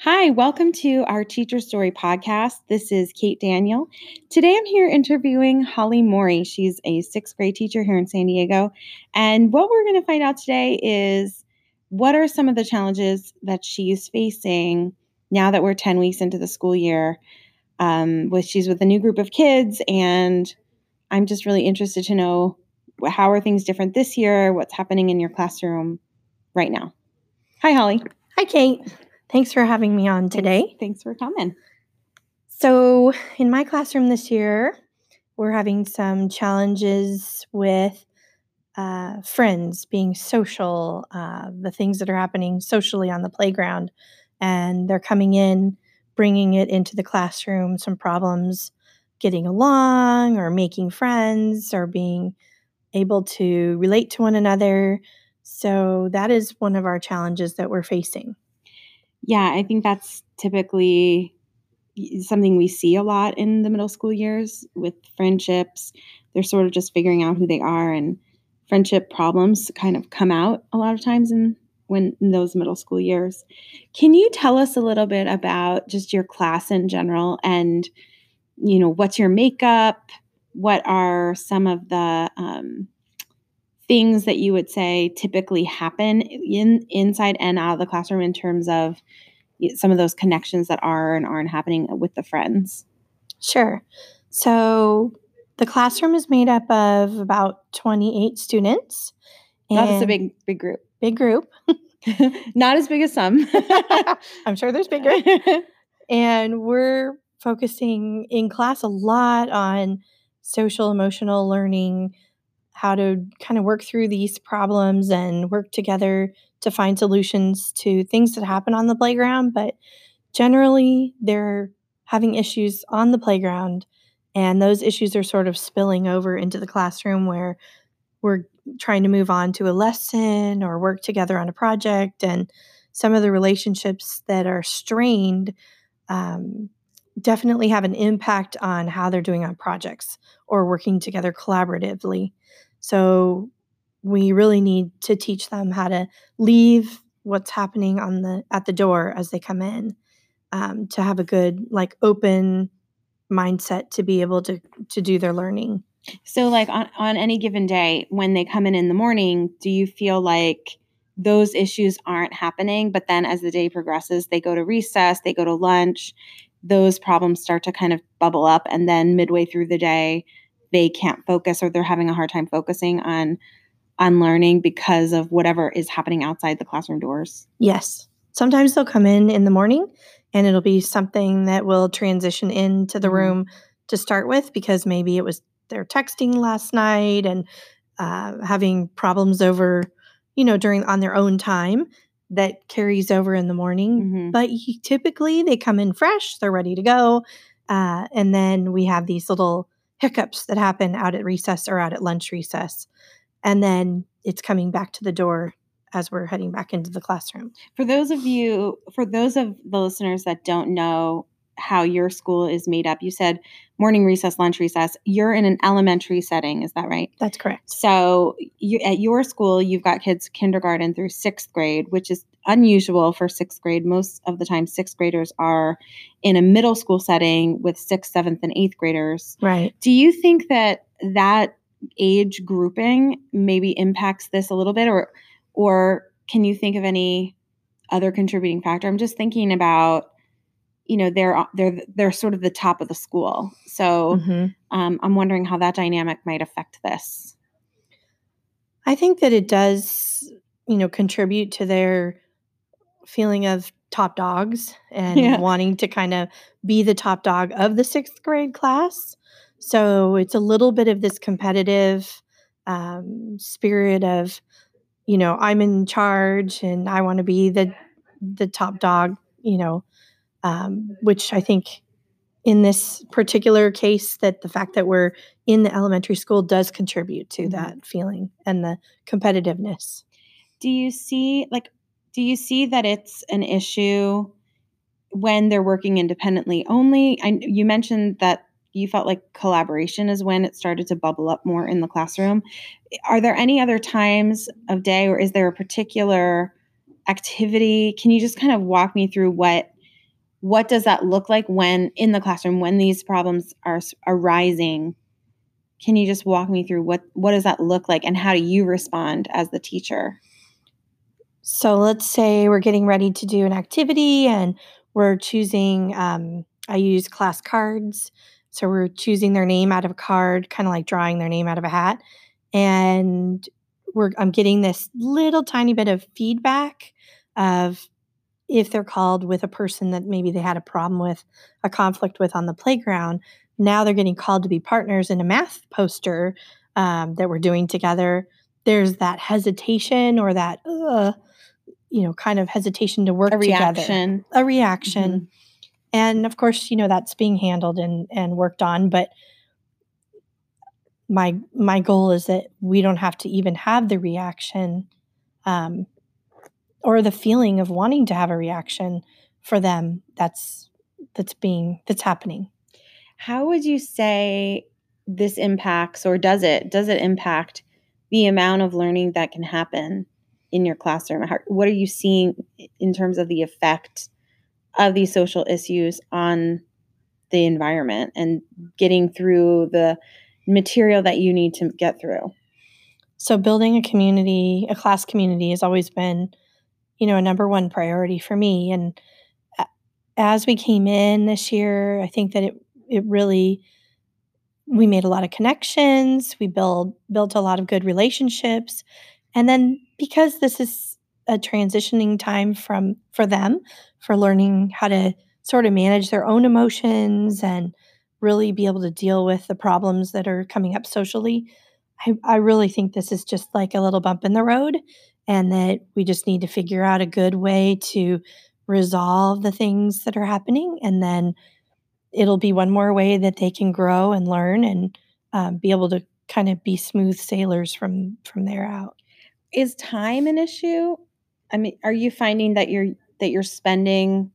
Hi, welcome to our Teacher Story podcast. This is Kate Daniel. Today I'm here interviewing Holly Morey. She's a sixth grade teacher here in San Diego. And what we're going to find out today is what are some of the challenges that she's facing now that we're 10 weeks into the school year. She's with a new group of kids, and I'm just really interested to know how are things different this year, what's happening in your classroom right now. Hi, Holly. Hi, Kate. Thanks for having me on today. Thanks for coming. So in my classroom this year, we're having some challenges with friends, being social, the things that are happening socially on the playground. And they're coming in, bringing it into the classroom, some problems getting along or making friends or being able to relate to one another. So that is one of our challenges that we're facing. Yeah, I think that's typically something we see a lot in the middle school years with friendships. They're sort of just figuring out who they are, and friendship problems kind of come out a lot of times in those middle school years. Can you tell us a little bit about just your class in general and, you know, what's your makeup? What are some of the things that you would say typically happen inside and out of the classroom in terms of some of those connections that are and aren't happening with the friends? Sure. So the classroom is made up of about 28 students. That's a big group. Big group. Not as big as some. I'm sure there's bigger. And we're focusing in class a lot on social emotional learning, how to kind of work through these problems and work together to find solutions to things that happen on the playground. But generally, they're having issues on the playground, and those issues are sort of spilling over into the classroom where we're trying to move on to a lesson or work together on a project. And some of the relationships that are strained definitely have an impact on how they're doing on projects or working together collaboratively. So we really need to teach them how to leave what's happening at the door as they come in, to have a good, open mindset to be able to do their learning. So, on any given day, when they come in the morning, do you feel like those issues aren't happening, but then as the day progresses, they go to recess, they go to lunch, those problems start to kind of bubble up, and then midway through the day, they can't focus or they're having a hard time focusing on learning because of whatever is happening outside the classroom doors? Yes. Sometimes they'll come in the morning and it'll be something that will transition into the room to start with, because maybe it was they're texting last night and having problems over, on their own time that carries over in the morning. Mm-hmm. But typically they come in fresh, they're ready to go. And then we have these little hiccups that happen out at recess or out at lunch recess. And then it's coming back to the door as we're heading back into the classroom. For those of the listeners that don't know how your school is made up, you said morning recess, lunch recess. You're in an elementary setting. Is that right? That's correct. So at your school, you've got kids kindergarten through sixth grade, which is unusual for sixth grade. Most of the time, sixth graders are in a middle school setting with sixth, seventh, and eighth graders. Right. Do you think that age grouping maybe impacts this a little bit, or can you think of any other contributing factor? I'm just thinking about, they're sort of the top of the school. So I'm wondering how that dynamic might affect this. I think that it does, contribute to their feeling of top dogs and wanting to kind of be the top dog of the sixth grade class. So it's a little bit of this competitive spirit of, I'm in charge and I want to be the top dog, which I think in this particular case that the fact that we're in the elementary school does contribute to that feeling and the competitiveness. Do you see that it's an issue when they're working independently only? You mentioned that you felt like collaboration is when it started to bubble up more in the classroom. Are there any other times of day, or is there a particular activity? Can you just kind of walk me through what what does that look like when in the classroom, when these problems are arising? Can you just walk me through what does that look like, and how do you respond as the teacher? So let's say we're getting ready to do an activity and we're choosing, I use class cards. So we're choosing their name out of a card, kind of like drawing their name out of a hat. And I'm getting this little tiny bit of feedback of if they're called with a person that maybe they had a problem with, a conflict with on the playground. Now they're getting called to be partners in a math poster that we're doing together. There's that hesitation or that, kind of hesitation to work together. A reaction. Mm-hmm. And of course, that's being handled and worked on. But my goal is that we don't have to even have the reaction or the feeling of wanting to have a reaction for them. That's happening. How would you say this impacts, or does it impact the amount of learning that can happen in your classroom? What are you seeing in terms of the effect of these social issues on the environment and getting through the material that you need to get through? So building a class community has always been, a number one priority for me. And as we came in this year, I think that it really, we made a lot of connections. We built a lot of good relationships. And then because this is a transitioning time for them, for learning how to sort of manage their own emotions and really be able to deal with the problems that are coming up socially, I really think this is just like a little bump in the road, and that we just need to figure out a good way to resolve the things that are happening. And then it'll be one more way that they can grow and learn and be able to kind of be smooth sailors from there out. Is time an issue? I mean, are you finding that you're spending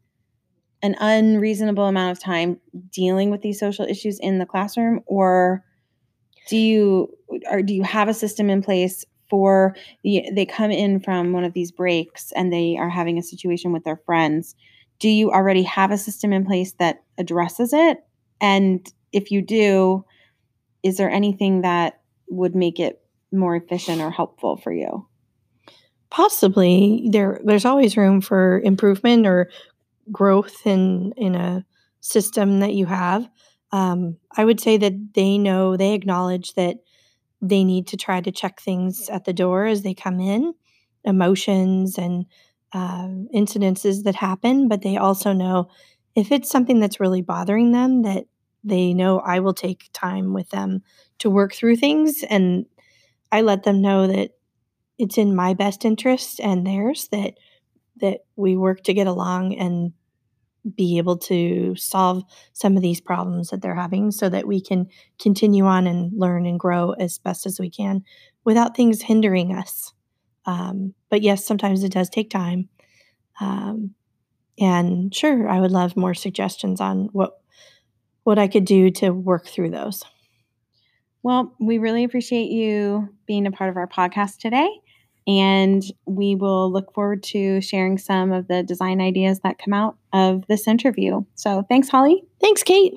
an unreasonable amount of time dealing with these social issues in the classroom, or do you have a system in place for they come in from one of these breaks and they are having a situation with their friends? Do you already have a system in place that addresses it? And if you do, is there anything that would make it more efficient or helpful for you? Possibly. There's always room for improvement or growth in a system that you have. I would say that they acknowledge that they need to try to check things at the door as they come in, emotions and incidences that happen, but they also know if it's something that's really bothering them, that they know I will take time with them to work through things. And I let them know that it's in my best interest and theirs that we work to get along and be able to solve some of these problems that they're having, so that we can continue on and learn and grow as best as we can without things hindering us. But yes, sometimes it does take time. And sure, I would love more suggestions on what I could do to work through those. Well, we really appreciate you being a part of our podcast today, and we will look forward to sharing some of the design ideas that come out of this interview. So thanks, Holly. Thanks, Kate.